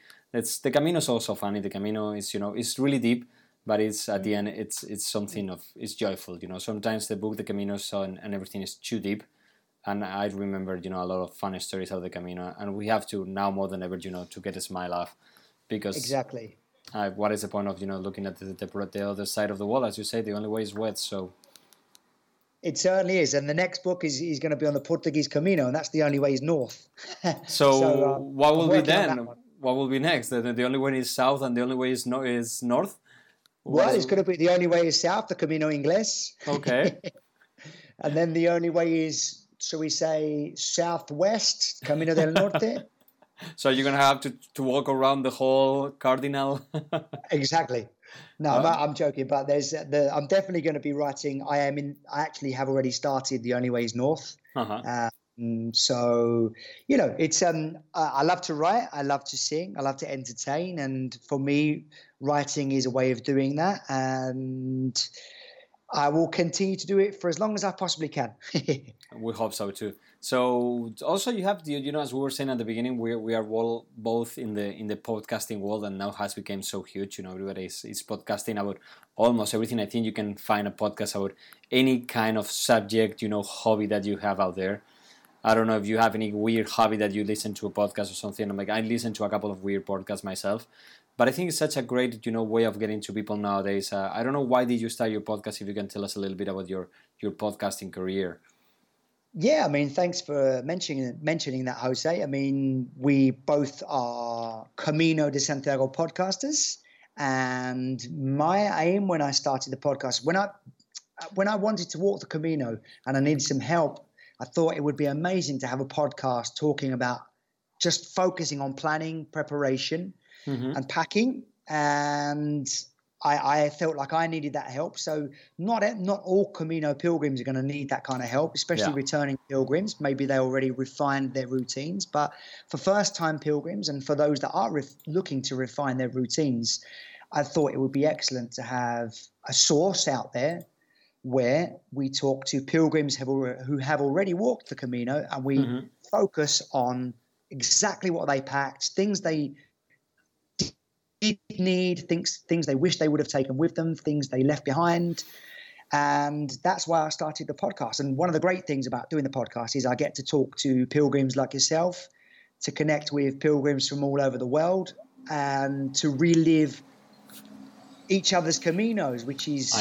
The Camino is also funny. The Camino is, it's really deep, but it's at the end, it's something of, it's joyful. Sometimes the book, The Camino, and everything is too deep. And I remember, a lot of funny stories of the Camino. And we have to now more than ever, to get a smile off, because exactly. What is the point of, looking at the other side of the wall? As you say, the only way is west. So. It certainly is, and the next book is going to be on the Portuguese Camino, and that's the only way is north. So what will be then? What will be next? The only way is south, and the only way is north? Well, it's going to be the only way is south, the Camino Inglés. Okay. And then the only way is, shall we say, southwest, Camino del Norte. So you're going to have to walk around the whole cardinal. Exactly. No, I'm joking, but I'm definitely going to be writing. I actually have already started The Only Way is North. It's I love to write, I love to sing, I love to entertain, and for me, writing is a way of doing that, and I will continue to do it for as long as I possibly can. We hope so too. So also you have, as we were saying at the beginning, we are all both in the podcasting world, and now has become so huge. Everybody is podcasting about almost everything. I think you can find a podcast about any kind of subject, hobby that you have out there. I don't know if you have any weird hobby that you listen to a podcast or something. I listen to a couple of weird podcasts myself. But I think it's such a great, way of getting to people nowadays. I don't know, why did you start your podcast? If you can tell us a little bit about your podcasting career. Yeah, I mean, thanks for mentioning that, Jose. I mean, we both are Camino de Santiago podcasters, and my aim when I started the podcast, when I wanted to walk the Camino and I needed some help, I thought it would be amazing to have a podcast talking about just focusing on planning, preparation. And packing, and I felt like I needed that help. So not all Camino pilgrims are going to need that kind of help, especially returning pilgrims. Maybe they already refined their routines, but for first-time pilgrims and for those that are looking to refine their routines, I thought it would be excellent to have a source out there where we talk to pilgrims who have already walked the Camino, and we focus on exactly what they packed, things they did need, things they wish they would have taken with them, things they left behind. And that's why I started the podcast. And one of the great things about doing the podcast is I get to talk to pilgrims like yourself to connect with pilgrims from all over the world and to relive each other's caminos, which is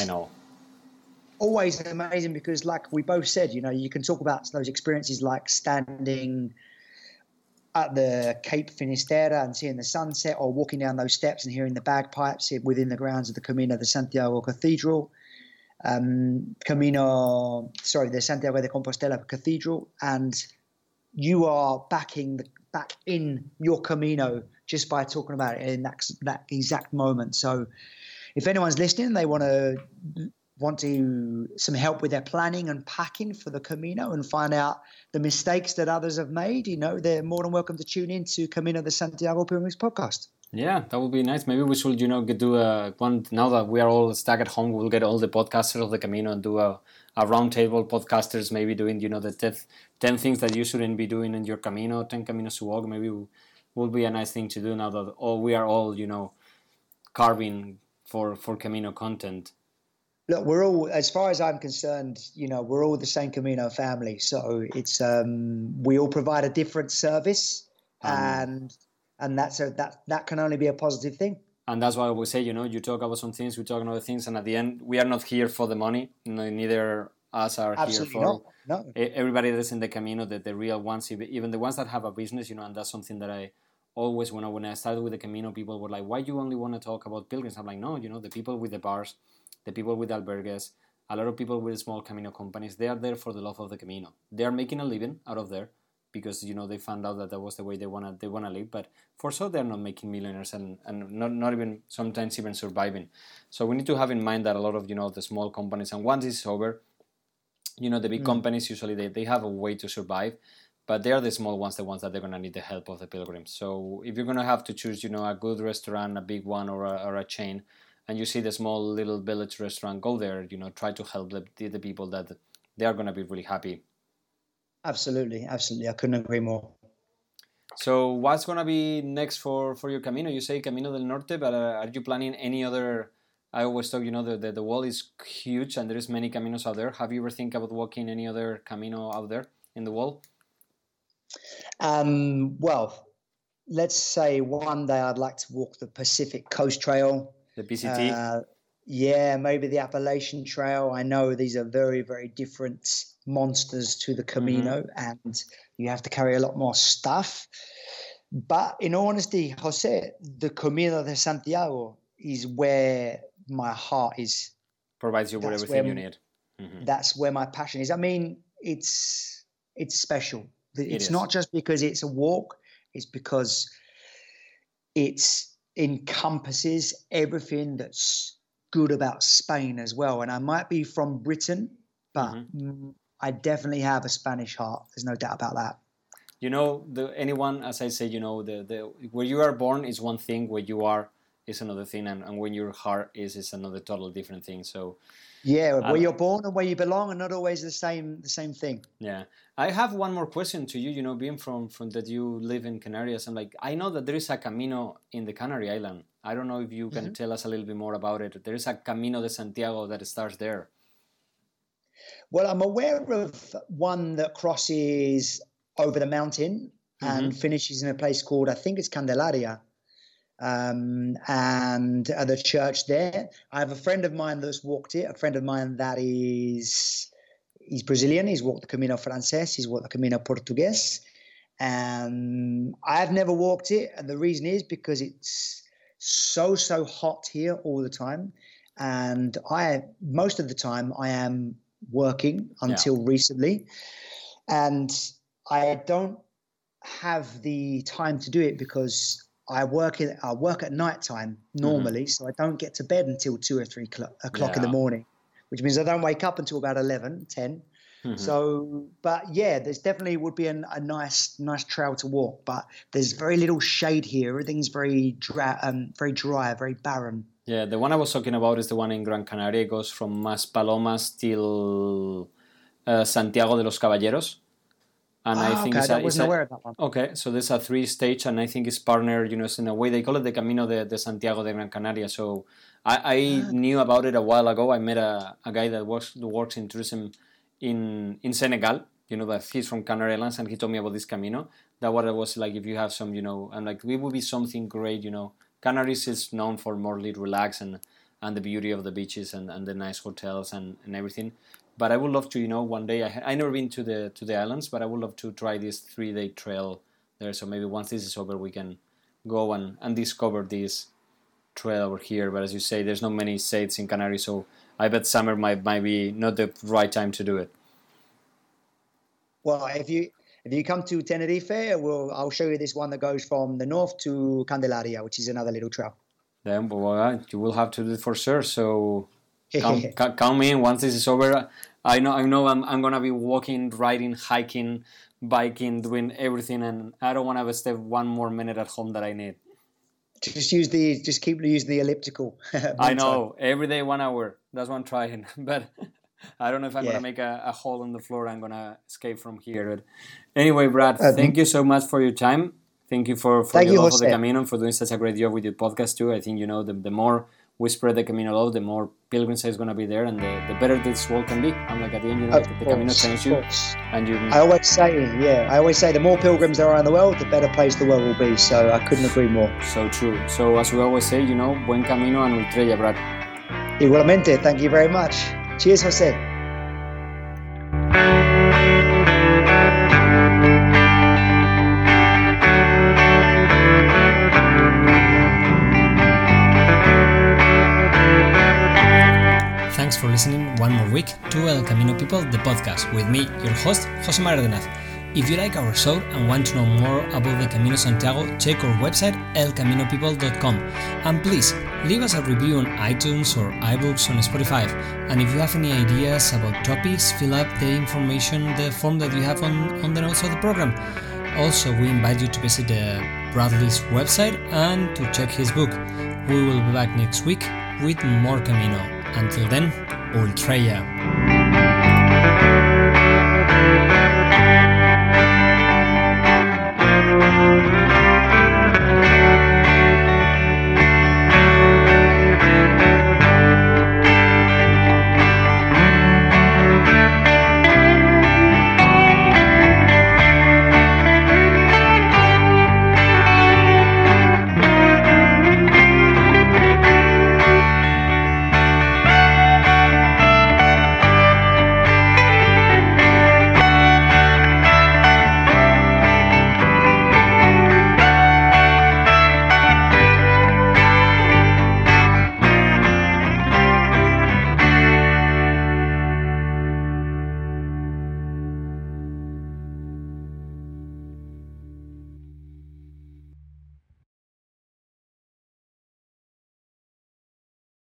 always amazing because, like we both said, you know, you can talk about those experiences like standing at the Cape Finisterre and seeing the sunset, or walking down those steps and hearing the bagpipes within the grounds of the Camino de Santiago Cathedral, the Santiago de Compostela Cathedral, and you are back in your Camino just by talking about it in that exact moment. So if anyone's listening, they want some help with their planning and packing for the Camino and find out the mistakes that others have made, you know, they're more than welcome to tune in to Camino de Santiago Pilgrims podcast. Yeah, that would be nice. Maybe we should, you know, do one, now that we are all stuck at home, we'll get all the podcasters of the Camino and do a roundtable podcasters, maybe doing, you know, the 10 things that you shouldn't be doing in your Camino, 10 Caminos to walk, maybe will be a nice thing to do now that we are all, you know, carving for Camino content. Look, we're all, as far as I'm concerned, you know, we're all the same Camino family. So it's we all provide a different service, and that can only be a positive thing. And that's why we say, you know, you talk about some things, we talk about other things, and at the end, we are not here for the money. Neither us are absolutely here for no. Everybody that's in the Camino, the real ones, even the ones that have a business, you know, and that's something that I always, when I started with the Camino, people were like, "Why do you only want to talk about pilgrims?" I'm like, no, you know, the people with the bars, the people with albergues, a lot of people with small Camino companies, they are there for the love of the Camino. They are making a living out of there because, you know, they found out that was the way they wanna live. But for sure, they're not making millionaires and not even sometimes even surviving. So we need to have in mind that a lot of, you know, the small companies, and once it's over, you know, the big companies usually they have a way to survive, but they are the small ones, the ones that they're gonna need the help of the pilgrims. So if you're gonna have to choose, you know, a good restaurant, a big one, or a chain, and you see the small little village restaurant, go there, you know, try to help the people that they are going to be really happy. Absolutely, absolutely. I couldn't agree more. So what's going to be next for your Camino? You say Camino del Norte, but are you planning any other? I always talk, you know, the world is huge and there is many Caminos out there. Have you ever think about walking any other Camino out there in the world? Well, let's say one day I'd like to walk the Pacific Coast Trail. The PCT? Maybe the Appalachian Trail. I know these are very, very different monsters to the Camino, and you have to carry a lot more stuff. But in all honesty, Jose, the Camino de Santiago is where my heart is. Provides you with everything you need. Mm-hmm. That's where my passion is. I mean, it's special. It's not just because it's a walk. It's because it's encompasses everything that's good about Spain as well. And I might be from Britain, but I definitely have a Spanish heart. There's no doubt about that. You know, anyone, as I say, you know, the where you are born is one thing, where you are is another thing, and when your heart is another total different thing. So where you're born and where you belong are not always the same thing. Yeah. I have one more question to you, you know, being from that you live in Canarias, and like, I know that there is a Camino in the Canary Island. I don't know if you can tell us a little bit more about it. There is a Camino de Santiago that starts there. Well, I'm aware of one that crosses over the mountain and finishes in a place called, I think it's Candelaria. And at the church there, I have a friend of mine that's walked it. A friend of mine that he's Brazilian. He's walked the Camino Francés. He's walked the Camino Portugués. I have never walked it, and the reason is because it's so hot here all the time, and most of the time I am working until recently, and I don't have the time to do it because I work at night time normally, so I don't get to bed until 2 or 3 o'clock in the morning, which means I don't wake up until about 11, 10. So, but yeah, there's definitely would be a nice trail to walk, but there's very little shade here. Everything's very dry, very barren. Yeah, the one I was talking about is the one in Gran Canaria. It goes from Mas Palomas till Santiago de los Caballeros. And I think I wasn't aware of that one. Okay, so there's a 3-stage, and I think it's partnered, you know, in a way. They call it the Camino de Santiago de Gran Canaria. So I knew about it a while ago. I met a guy that works in tourism in Senegal, you know, that he's from Canary Islands and he told me about this Camino, that what I was like, if you have some, you know, and like, it would be something great, you know. Canaries is known for more relaxed and the beauty of the beaches and the nice hotels and everything. But I would love to, you know, one day, I never been to the islands, but I would love to try this 3-day trail there. So maybe once this is over, we can go and discover this trail over here. But as you say, there's not many states in Canary, so I bet summer might be not the right time to do it. Well, if you come to Tenerife, I'll show you this one that goes from the north to Candelaria, which is another little trail. Then well, you will have to do it for sure. So come in once this is over. I know I'm gonna be walking, riding, hiking, biking, doing everything, and I don't want to stay one more minute at home that I need. Just keep using the elliptical. I know, every day 1 hour. That's what I'm trying, but I don't know if I'm gonna make a hole in the floor. I'm gonna escape from here. But anyway, Brad, thank you so much for your time. Thank you for your love of the Camino and for doing such a great job with your podcast too. I think, you know, the more we spread the Camino love, the more pilgrims is gonna be there, and the better this world can be. I'm like, at the end, you know, the Camino trains you, and you. I always say, the more pilgrims there are in the world, the better place the world will be. So I couldn't agree more. So true. So as we always say, you know, buen camino and ultrella, Brad. Igualmente. Thank you very much. Cheers, Jose. Thanks for listening one more week to El Camino People, the podcast, with me, your host, José Martínez. If you like our show and want to know more about the Camino Santiago, check our website elcaminopeople.com. And please, leave us a review on iTunes or iBooks on Spotify. And if you have any ideas about topics, fill up the form that you have on the notes of the program. Also, we invite you to visit Bradley's website and to check his book. We will be back next week with more Camino. Until then, ultrella.